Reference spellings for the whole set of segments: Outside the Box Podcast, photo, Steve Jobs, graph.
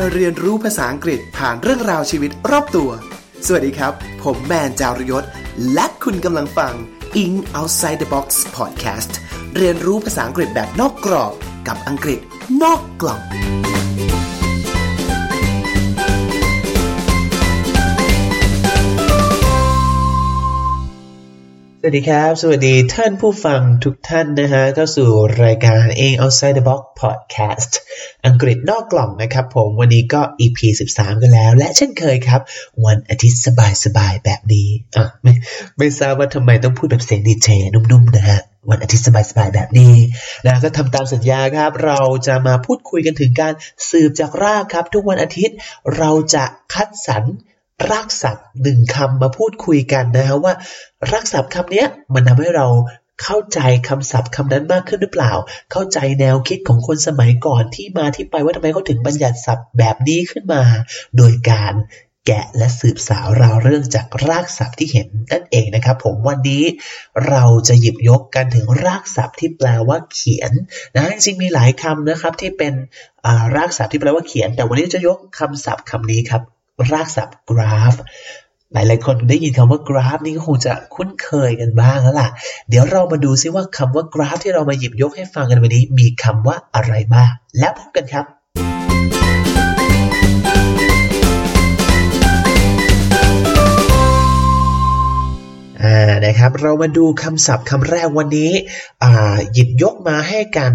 มาเรียนรู้ภาษาอังกฤษผ่านเรื่องราวชีวิตรอบตัวสวัสดีครับผมแมนจารุยศและคุณกำลังฟัง In Outside the Box Podcast เรียนรู้ภาษาอังกฤษแบบนอกกรอบกับอังกฤษนอกกล่องสวัสดีครับสวัสดีท่านผู้ฟังทุกท่านนะฮะเข้าสู่รายการ Outside the Box Podcast อังกฤษนอกกล่องนะครับผมวันนี้ก็ EP 13 กันแล้วและเช่นเคยครับวันอาทิตย์สบายๆแบบนี้ไม่ทราบว่าทำไมต้องพูดแบบเสียงดีเจนุ่มๆนะฮะวันอาทิตย์สบายๆแบบนี้นะก็ทำตามสัญญาครับเราจะมาพูดคุยกันถึงการสืบจากรากครับทุกวันอาทิตย์เราจะคัดสรรรากศัพท์หนึ่งคำมาพูดคุยกันนะฮะว่ารากศัพท์คำนี้มันทำให้เราเข้าใจคำศัพท์คำนั้นมากขึ้นหรือเปล่าเข้าใจแนวคิดของคนสมัยก่อนที่มาที่ไปว่าทำไมเขาถึงบัญญัติศัพท์แบบนี้ขึ้นมาโดยการแกะและสืบสาวราวเรื่องจากรากศัพท์ที่เห็นนั่นเองนะครับผมวันนี้เราจะหยิบยกกันถึงรากศัพท์ที่แปลว่าเขียนนะจริงมีหลายคำนะครับที่เป็นรากศัพท์ที่แปลว่าเขียนแต่วันนี้จะยกคำศัพท์คำนี้ครับรากศัพท์ graph หลายๆคนได้ยินคำว่า graph นี่ก็คงจะคุ้นเคยกันบ้างแล้วล่ะเดี๋ยวเรามาดูซิว่าคำว่า graph ที่เรามาหยิบยกให้ฟังกันวันนี้มีคำว่าอะไรบ้างแล้วพบกันครับนะครับเรามาดูคำศัพท์คำแรกวันนี้หยิบยกมาให้กัน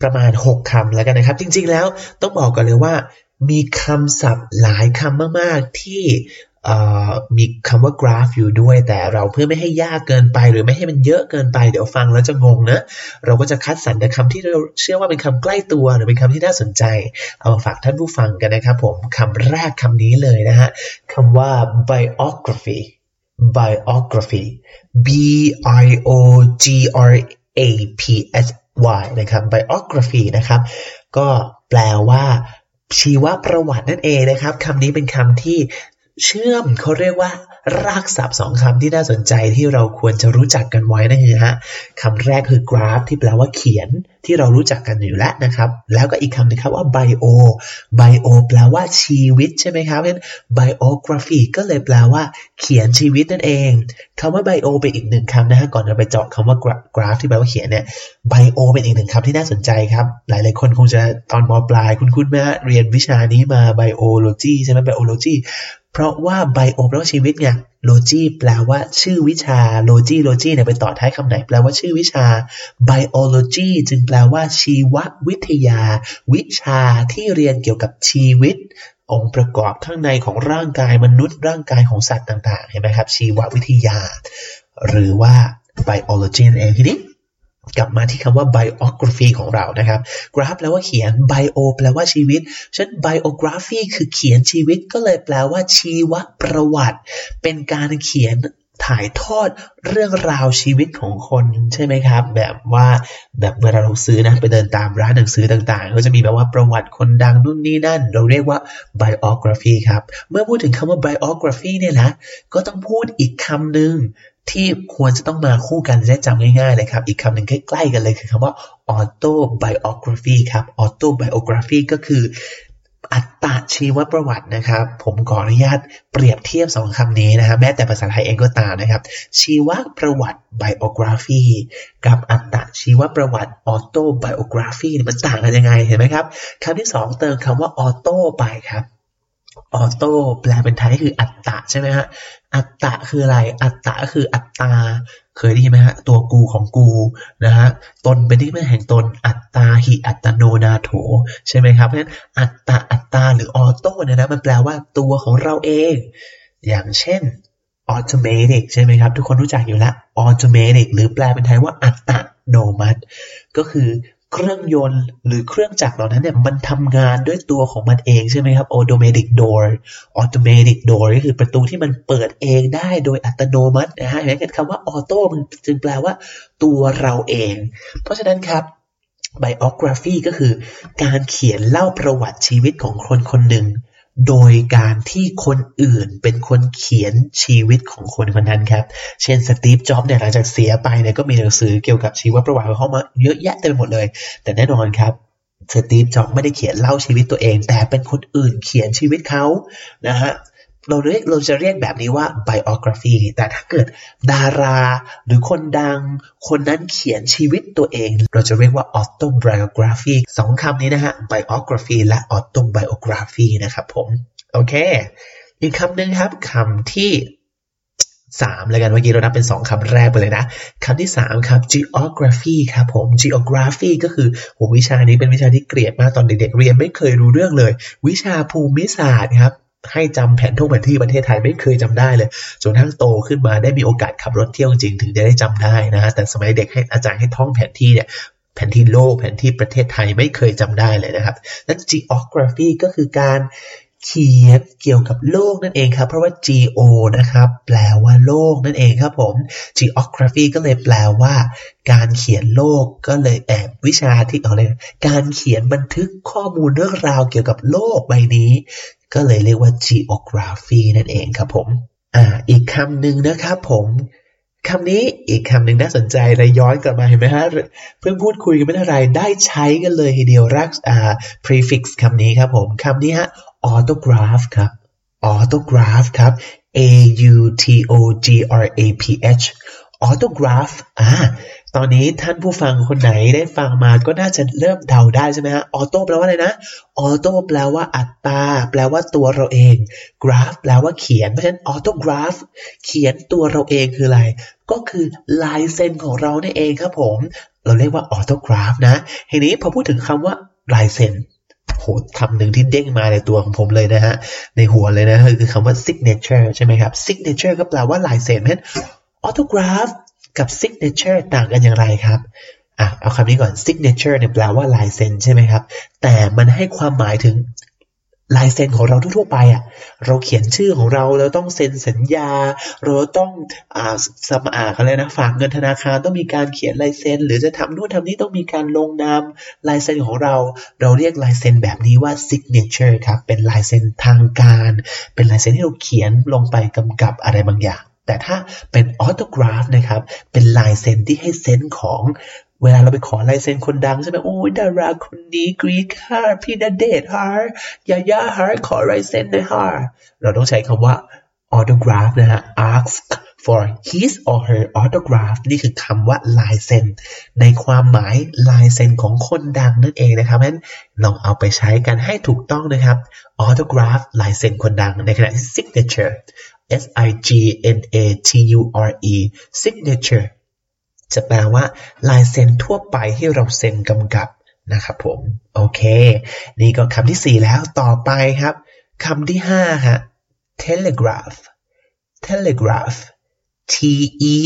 ประมาณ6คำแล้วกันนะครับจริงๆแล้วต้องบอกก่อนเลยว่ามีคำศัพท์หลายคำมากๆที่มีคำว่ากราฟอยู่ด้วยแต่เราเพื่อไม่ให้ยากเกินไปหรือไม่ให้มันเยอะเกินไปเดี๋ยวฟังแล้วจะงงนะเราก็จะคัดสรรแต่คำที่เราเชื่อว่าเป็นคำใกล้ตัวหรือเป็นคำที่น่าสนใจเอามาฝากท่านผู้ฟังกันนะครับผมคำแรกคำนี้เลยนะฮะคำว่า biography biography b i o g r a p h y นะครับ biography นะครับก็แปลว่าชีวประวัตินั่นเองนะครับคำนี้เป็นคำที่เชื่อมเขาเรียกว่ารากศัพท์สองคำที่น่าสนใจที่เราควรจะรู้จักกันไว้นั่นคือฮะคำแรกคือกราฟที่แปลว่าเขียนที่เรารู้จักกันอยู่แล้วนะครับแล้วก็อีกคำนึงครับว่าไบโอแปลว่าชีวิตใช่ไหมครับเพราะฉะนั้น biography ก็เลยแปลว่าเขียนชีวิตนั่นเองคำว่า bio เป็นอีกหนึ่งคำนะฮะก่อนเราไปเจาะคำว่ากราฟที่แปลว่าเขียนเนี่ย bio เป็นอีกหนึ่งคำที่น่าสนใจครับหลายๆคนคงจะตอนม.ปลายคุ้นๆไหมฮะเรียนวิชานี้มา biology ใช่ไหม biologyเพราะว่า bio แปลว่าชีวิตไง logy แปลว่าชื่อวิชา logy เนี่ยไปต่อท้ายคำไหนแปลว่าชื่อวิชา biology จึงแปลว่าชีววิทยาวิชาที่เรียนเกี่ยวกับชีวิตองค์ประกอบข้างในของร่างกายมนุษย์ร่างกายของสัตว์ต่างๆเห็นไหมครับชีววิทยาหรือว่า biology นั่นเองทีนี้กลับมาที่คำว่า biography ของเรานะครับ graph แปลว่าเขียน bio แปลว่าชีวิตฉะนั้น biography คือเขียนชีวิตก็เลยแปลว่าชีวประวัติเป็นการเขียนถ่ายทอดเรื่องราวชีวิตของคนใช่ไหมครับแบบเวลาเราซื้อนะไปเดินตามร้านหนังสือต่างๆก็จะมีแบบว่าประวัติคนดังนู่นนี่นั่นเราเรียกว่า biography ครับเมื่อพูดถึงคำว่า biography เนี่ยนะก็ต้องพูดอีกคำนึงที่ควรจะต้องมาคู่กันจะได้จำง่ายๆเลยครับอีกคำหนึ่งใกล้ๆกันเลยคือคำว่า autobiography ครับ autobiography ก็คืออัตตาชีวประวัตินะครับผมขออนุญาตเปรียบเทียบสองคำนี้นะครับแม้แต่ภาษาไทยเองก็ตามนะครับชีวประวัติ biography กับอัตตาชีวประวัติ autobiography มันต่างกันยังไงเห็นไหมครับคำที่สองเติมคำว่า auto ไปครับออโต้แปลเป็นไทยคืออัตตะใช่ไหมฮะอัตตะคืออะไรอัตตะคืออัตตาเคยได้ยินไหมฮะตัวกูของกูนะฮะตนเป็นที่มาแห่งตนอัตตาหิอัตโนนาโถใช่ไหมครับเพราะฉะนั้นอัตตาหรือออโต้เนี่ยนะมันแปลว่าตัวของเราเองอย่างเช่นออโตเมติกใช่ไหมครับทุกคนรู้จักอยู่แล้วออโตเมติกหรือแปลเป็นไทยว่าอัตตโนมัติก็คือเครื่องยนต์หรือเครื่องจักรเหล่านั้นเนี่ยมันทำงานด้วยตัวของมันเองใช่ไหมครับ automatic door ก็คือประตูที่มันเปิดเองได้โดยอัตโนมัตินะฮะอย่างเช่นคำว่า auto มันจึงแปลว่าตัวเราเองเพราะฉะนั้นครับ biography ก็คือการเขียนเล่าประวัติชีวิตของคนคนหนึ่งโดยการที่คนอื่นเป็นคนเขียนชีวิตของคนคนนั้นครับเช่นสตีฟจ็อบส์เนี่ยหลังจากเสียไปเนี่ยก็มีหนังสือเกี่ยวกับชีวประวัติของเขามาเยอะแยะเต็มไปหมดเลยแต่แน่นอนครับ สตีฟ จ็อบส์ไม่ได้เขียนเล่าชีวิตตัวเองแต่เป็นคนอื่นเขียนชีวิตเขานะฮะเราจะเรียกแบบนี้ว่า biography แต่ถ้าเกิดดาราหรือคนดังคนนั้นเขียนชีวิตตัวเองเราจะเรียกว่า autobiography สองคำนี้นะฮะ biography และ autobiography นะครับผมโอเคอีกคำหนึ่งครับคำที่3แล้วกันเมื่อกี้เรานับเป็น2คำแรกไปเลยนะคำที่3ครับ geography ครับผม geography ก็คือวิชานี้เป็นวิชาที่เกลียดมากตอนเด็กๆเรียนไม่เคยรู้เรื่องเลยวิชาภูมิศาสตร์ครับให้จำแผนที่ประเทศไทยไม่เคยจำได้เลยจนทั้งโตขึ้นมาได้มีโอกาสขับรถเที่ยวจริงถึงจะได้จำได้นะแต่สมัยเด็กให้อาจารย์ให้ท่องแผนที่เนี่ยแผนที่โลกแผนที่ประเทศไทยไม่เคยจำได้เลยนะครับและ geography ก็คือการเขียนเกี่ยวกับโลกนั่นเองครับเพราะว่า geo นะครับแปลว่าโลกนั่นเองครับผม geography ก็เลยแปลว่าการเขียนโลกก็เลยแอบวิชาที่เอาเลยการเขียนบันทึกข้อมูลเรื่องราวเกี่ยวกับโลกใบนี้ก็เลยเรียกว่า geography นั่นเองครับผมอีกคำหนึ่งนะครับผมคำนี้อีกคำหนึ่งน่าสนใจเลยย้อนกลับมาเห็นไหมฮะเพิ่งพูดคุยกันไม่เท่าไรได้ใช้กันเลยทีเดียวรักprefix คำนี้ครับผมคำนี้ฮะautograph ครับ autograph ครับ autograph autograph ตอนนี้ท่านผู้ฟังคนไหนได้ฟังมาก็น่าจะเริ่มเดาได้ใช่ไหมฮะ auto แปลว่าอะไรนะ auto แปลว่าอัตตาแปลว่าตัวเราเอง graph แปลว่าเขียนเพราะฉะนั้น autograph เขียนตัวเราเองคืออะไรก็คือลายเซ็นของเราเนี่ยเองครับผมเราเรียกว่า autograph นะทีนี้พอพูดถึงคำว่าลายเซ็นโหคำหนึ่งที่เด้งมาในตัวของผมเลยนะฮะในหัวเลยนะคือคำว่า signature ใช่ไหมครับ signature ก็แปลว่าลายเซ็นเพราะฉะนั้น autograph กับ signature ต่างกันอย่างไรครับเอาคำนี้ก่อน signature เนี่ยแปลว่าลายเซ็นใช่ไหมครับแต่มันให้ความหมายถึงลายเซ็นของเราทั่วๆไปเราเขียนชื่อของเราต้องเซ็นสัญญาเราต้องสมัครอะไรนะฝากเงินธนาคารต้องมีการเขียนลายเซ็นหรือจะทำนู่นทำนี่ต้องมีการลงนามลายเซ็นของเราเรียกลายเซ็นแบบนี้ว่า signature ครับเป็นลายเซ็นทางการเป็นลายเซ็นที่เราเขียนลงไปกำกับอะไรบางอย่างแต่ถ้าเป็น autograph นะครับเป็นลายเซ็นที่ให้เซ็นของเวลาเราไปขอลายเซ็นคนดังใช่ไหมโอ้ยดาราคนนี้กรีกฮาร์พี่ณเดชน์ฮาร์ยาย่าฮาร์ขอลายเซ็นหน่อยฮาร์เราต้องใช้คำว่า autograph นะฮะ ask for his or her autograph นี่คือคำว่าลายเซ็นในความหมายลายเซ็นของคนดังนั่นเองนะครับงั้นลองเอาไปใช้กันให้ถูกต้องนะครับ autograph ลายเซ็นคนดังในขณะที่ signature s i g n a t u r e signatureจะแปลว่าลายเซ็นทั่วไปที่เราเซ็นกำกับนะครับผมโอเคนี่ก็คำที่4แล้วต่อไปครับคำที่5ฮะ telegraph telegraph t e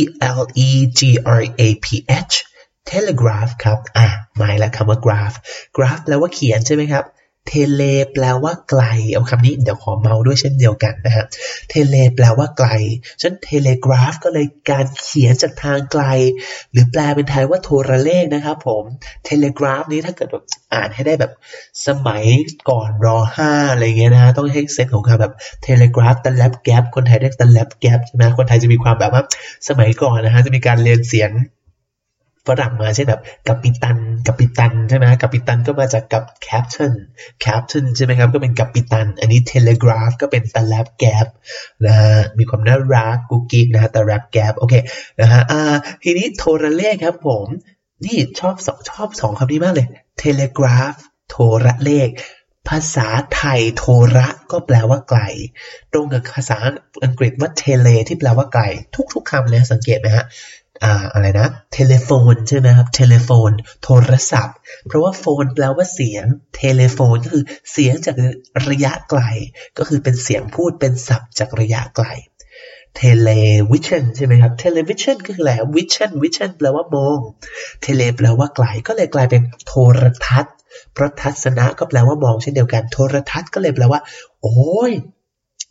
l e g r a p h telegraph ครับมาแล้วคำว่า graph graph แปลว่าเขียนใช่ไหมครับเทเลแปลว่าไกลเอาคำนี้เดี๋ยวขอเมาด้วยเช่นเดียวกันนะครับเทเลแปลว่าไกลฉะนั้นเทเลกราฟก็เลยการเขียนจากทางไกลหรือแปลเป็นไทยว่าโทรเลขนะครับผมเทเลกราฟนี้ถ้าเกิดแบบอ่านให้ได้แบบสมัยก่อนร.5อะไรเงี้ยนะต้องให้เซตของคำแบบเทเลกราฟตะแลบแก๊ปคนไทยเรียกตะแลบแก๊ปใช่ไหมคนไทยจะมีความแบบว่าสมัยก่อนนะฮะจะมีการเรียนเสียงฝรั่งมาใช่แบบกัปปิตันใช่ไหมกัปปิตันก็มาจากกับแคปเทนใช่ไหมครับก็เป็นกัปปิตันอันนี้เทเลกราฟก็เป็นตะแลบแก๊ปนะฮะมีความน่ารักกุ๊กกิ๊กนะฮะตะแลบแก๊ปโอเคนะฮะทีนี้โทรเลขครับผมนี่ชอบสองคำนี้มากเลยเทเลกราฟโทรเลขภาษาไทยโทระก็แปลว่าไกลตรงกับภาษาอังกฤษว่าเทเลที่แปลว่าไกลทุกคำเลยสังเกตไหมฮะอะไรนะเทเลโฟนใช่ไหมครับเทเลโฟนโทรศัพท์เพราะว่าโฟนแปลว่าเสียงเทเลโฟนก็คือเสียงจากระยะไกลก็คือเป็นเสียงพูดเป็นศัพท์จากระยะไกลเทเลวิชั่นใช่ไหมครับเทเลวิชั่นก็คืออะไรวิชั่นแปลว่ามองเทเลแปลว่าไกลก็เลยกลายเป็นโทรทัศน์เพราะทัศนะก็แปลว่ามองเช่นเดียวกันโทรทัศน์ก็เลยแปลว่าโอ้ย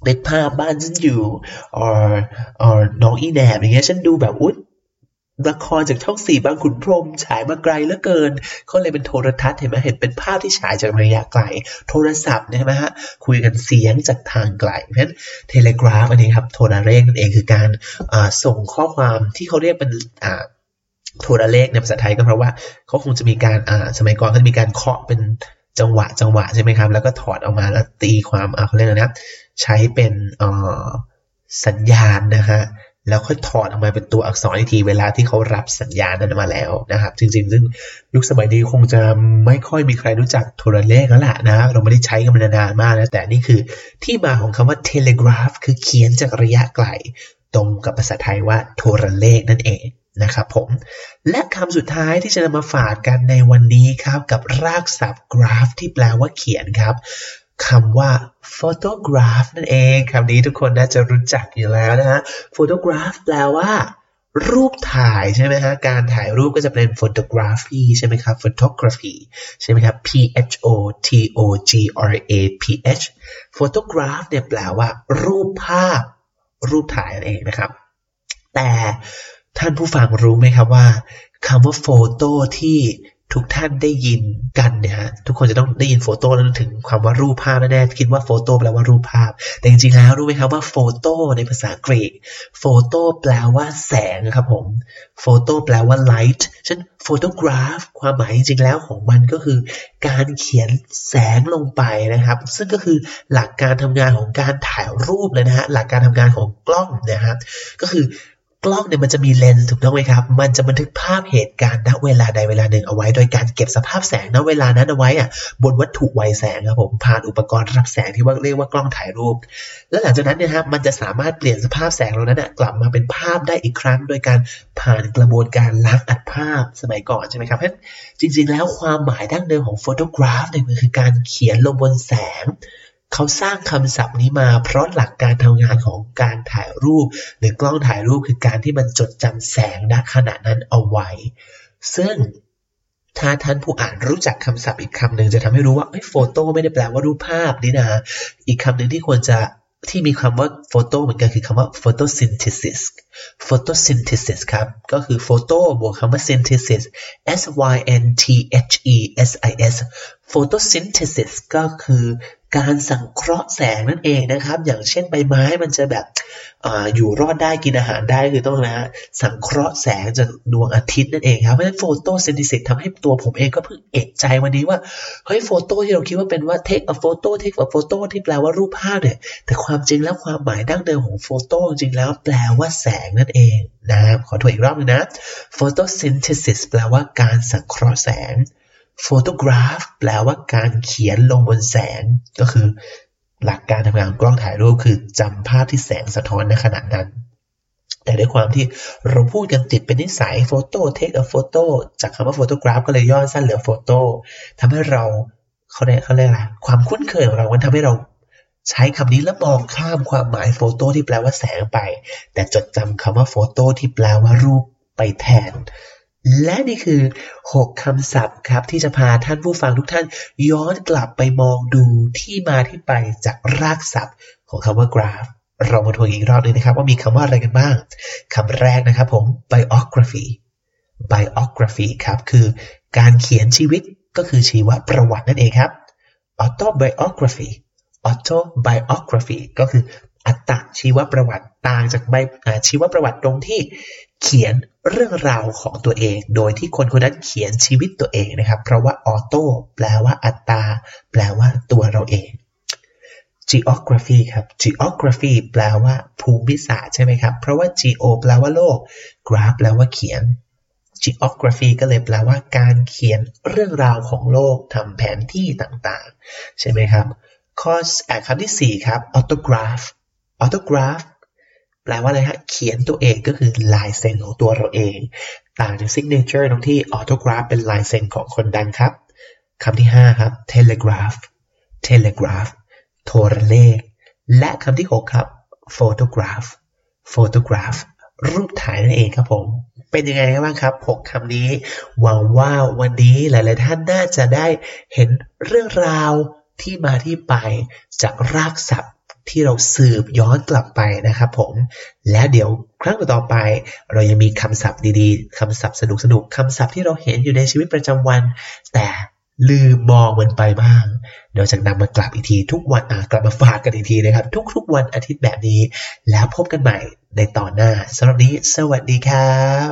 เด็กภาพบ้านฉันอยู่or น้องอีแหนบอย่างเงี้ยฉันดูแบบอุ๊ยละครจากช่อง4บางขุนพรหมฉายมาไกลเหลือเกินก็เลยเป็นโทรทัศน์เห็นไหมเห็นเป็นภาพที่ฉายจากระยะไกลโทรศัพท์เนี่ยใช่ไหมฮะคุยกันเสียงจากทางไกลเพราะฉะนั้นเทเลกราฟอันนี้ครับโทรเลขนั่นเองคือการส่งข้อความที่เขาเรียกเป็น โทรเลขในภาษาไทยก็เพราะว่าเขาคงจะมีการสมัยก่อนก็จะมีการเคาะเป็นจังหวะใช่ไหมครับแล้วก็ถอดออกมาแล้วตีความเขาเรียกนะใช้เป็นสัญญาณนะฮะแล้วค่อยถอดออกมาเป็นตัวอักษรอีกทีเวลาที่เขารับสัญญาณนั้นมาแล้วนะครับจริงๆซึ่งยุคสมัยนี้คงจะไม่ค่อยมีใครรู้จักโทรเลขแล้วล่ะนะเราไม่ได้ใช้กันมานานมากแล้วแต่นี่คือที่มาของคำว่าเทเลกราฟคือเขียนจากระยะไกลตรงกับภาษาไทยว่าโทรเลขนั่นเองนะครับผมและคำสุดท้ายที่จะนำมาฝากกันในวันนี้ครับกับรากศัพท์กราฟที่แปลว่าเขียนครับคำว่า photograph นั่นเองคำนี้ทุกคนน่าจะรู้จักอยู่แล้วนะฮะ photograph แปลว่ารูปถ่ายใช่ไหมฮะการถ่ายรูปก็จะเป็น photography ใช่ไหมครับ photography ใช่ไหมครับ photograph photograph เนี่ยแปลว่ารูปภาพรูปถ่ายนั่นเองนะครับแต่ท่านผู้ฟังรู้ไหมครับว่าคำว่า photo ที่ทุกท่านได้ยินกันเนี่ยฮะทุกคนจะต้องได้ยินโฟโต้แล้วนึกถึงความว่ารูปภาพแน่ๆคิดว่าโฟโต้แปลว่ารูปภาพแต่จริงๆแล้วรู้ไหมครับว่าโฟโต้ในภาษากรีกโฟโต้แปลว่าแสงครับผมโฟโต้แปลว่าไลท์ฉะนั้นโฟโตกราฟความหมายจริงๆแล้วของมันก็คือการเขียนแสงลงไปนะครับซึ่งก็คือหลักการทำงานของการถ่ายรูปเลยนะฮะหลักการทำงานของกล้องนะครับก็คือกล้องเนี่ยมันจะมีเลนส์ถูกต้องไหมครับมันจะบันทึกภาพเหตุการณ์ณเวลาใดเวลาหนึ่งเอาไว้โดยการเก็บสภาพแสงณเวลานั้นเอาไว้บนวัตถุไวแสงครับผมผ่านอุปกรณ์รับแสงที่เรียกว่ากล้องถ่ายรูปแล้วหลังจากนั้นเนี่ยฮะมันจะสามารถเปลี่ยนสภาพแสงเหล่านั้นกลับมาเป็นภาพได้อีกครั้งโดยการผ่านกระบวนการล้างอัดภาพสมัยก่อนใช่ไหมครับจริงๆแล้วความหมายดั้งเดิมของโฟโตกราฟเนี่ยมันคือการเขียนลงบนแสงเขาสร้างคำศัพท์นี้มาเพราะหลักการทำงานของการถ่ายรูปหรือกล้องถ่ายรูปคือการที่มันจดจำแสงณขณะนั้นเอาไว้ซึ่งถ้าท่านผู้อ่านรู้จักคำศัพท์อีกคำหนึ่งจะทำให้รู้ว่าเอ้ยโฟโต้ไม่ได้แปลว่ารูปภาพนี่นะอีกคำหนึ่งที่ควรจะที่มีคำว่าโฟโต้เหมือนกันคือคำว่า photosynthesis photosynthesis ครับก็คือโฟโต้บวกคำว่า synthesis s y n t h e s i s photosynthesis ก็คือการสังเคราะห์แสงนั่นเองนะครับอย่างเช่นใบไม้มันจะแบบอยู่รอดได้กินอาหารได้คือต้องนะสังเคราะห์แสงจากดวงอาทิตย์นั่นเองครับเพราะฉะนั้นโฟโตซินธิซิสทำให้ตัวผมเองก็เพิ่งเอกใจวันนี้ว่าเฮ้ยโฟโตที่เราคิดว่าเป็นว่า take a photo take a photo ที่แปลว่ารูปภาพเนี่ยแต่ความจริงแล้วความหมายดั้งเดิมของโฟโตจริงแล้วแปลว่าแสงนั่นเองนะครับขอทวนอีกรอบนึงนะ photosynthesis แปลว่าการสังเคราะห์แสงphotograph แปลว่าการเขียนลงบนแสงก็คือหลักการทำงานของกล้องถ่ายรูปคือจำภาพที่แสงสะท้อนในขณะนั้นแต่ด้วยความที่เราพูดกันติดเป็นนิสัย photo take a photo จากคำว่า photograph ก็เลยย่อสั้นเหลือ photo ทำให้เราเขาเรียกอะไรความคุ้นเคยของเรามันทำให้เราใช้คำนี้แล้วมองข้ามความหมาย photo ที่แปลว่าแสงไปแต่จดจำคำว่า photo ที่แปลว่ารูปไปแทนและนี่คือ6คำศัพท์ครับที่จะพาท่านผู้ฟังทุกท่านย้อนกลับไปมองดูที่มาที่ไปจากรากศัพท์ของคำว่ากราฟเรามาทวนอีกรอบนึงนะครับว่ามีคำว่าอะไรกันบ้างคำแรกนะครับผม biography biography ครับคือการเขียนชีวิตก็คือชีวประวัตินั่นเองครับ autobiography autobiography ก็คืออัตชีวประวัติต่างจากชีวประวัติตรงที่เขียนเรื่องราวของตัวเองโดยที่คนคนนั้นเขียนชีวิตตัวเองนะครับเพราะว่าออโต้แปลว่าอัตตาแปลว่าตัวเราเอง geography ครับ geography แปลว่าภูมิศาสตร์ใช่ไหมครับเพราะว่า geo แปลว่าโลก graph แปลว่าเขียน geography ก็เลยแปลว่าการเขียนเรื่องราวของโลกทำแผนที่ต่างๆใช่ไหมครับข้อคำที่4ครับ autograph autographแปลว่าอะไรฮะเขียนตัวเองก็คือลายเซ็นของตัวเราเองต่างจาก signature ตรงที่ autograph เป็นลายเซ็นของคนดังครับคำที่5ครับ telegraph telegraph โทรเลขและคำที่6ครับ photograph photograph รูปถ่ายนั่นเองครับผมเป็นยังไงกันบ้างครับ6คำนี้หวังว่าวันนี้หลายๆท่านน่าจะได้เห็นเรื่องราวที่มาที่ไปจากรากศัพท์ที่เราสืบย้อนกลับไปนะครับผมและเดี๋ยวครั้งต่อไปเรายังมีคำศัพท์ดีๆคำศัพท์สนุกๆคำศัพท์ที่เราเห็นอยู่ในชีวิตประจำวันแต่ลืมมองมันไปบ้างเดี๋ยวจะนำมากลับอีกทีทุกวันกลับมาฝากกันอีกทีนะครับทุกวันอาทิตย์แบบนี้แล้วพบกันใหม่ในตอนหน้าสำหรับนี้สวัสดีครับ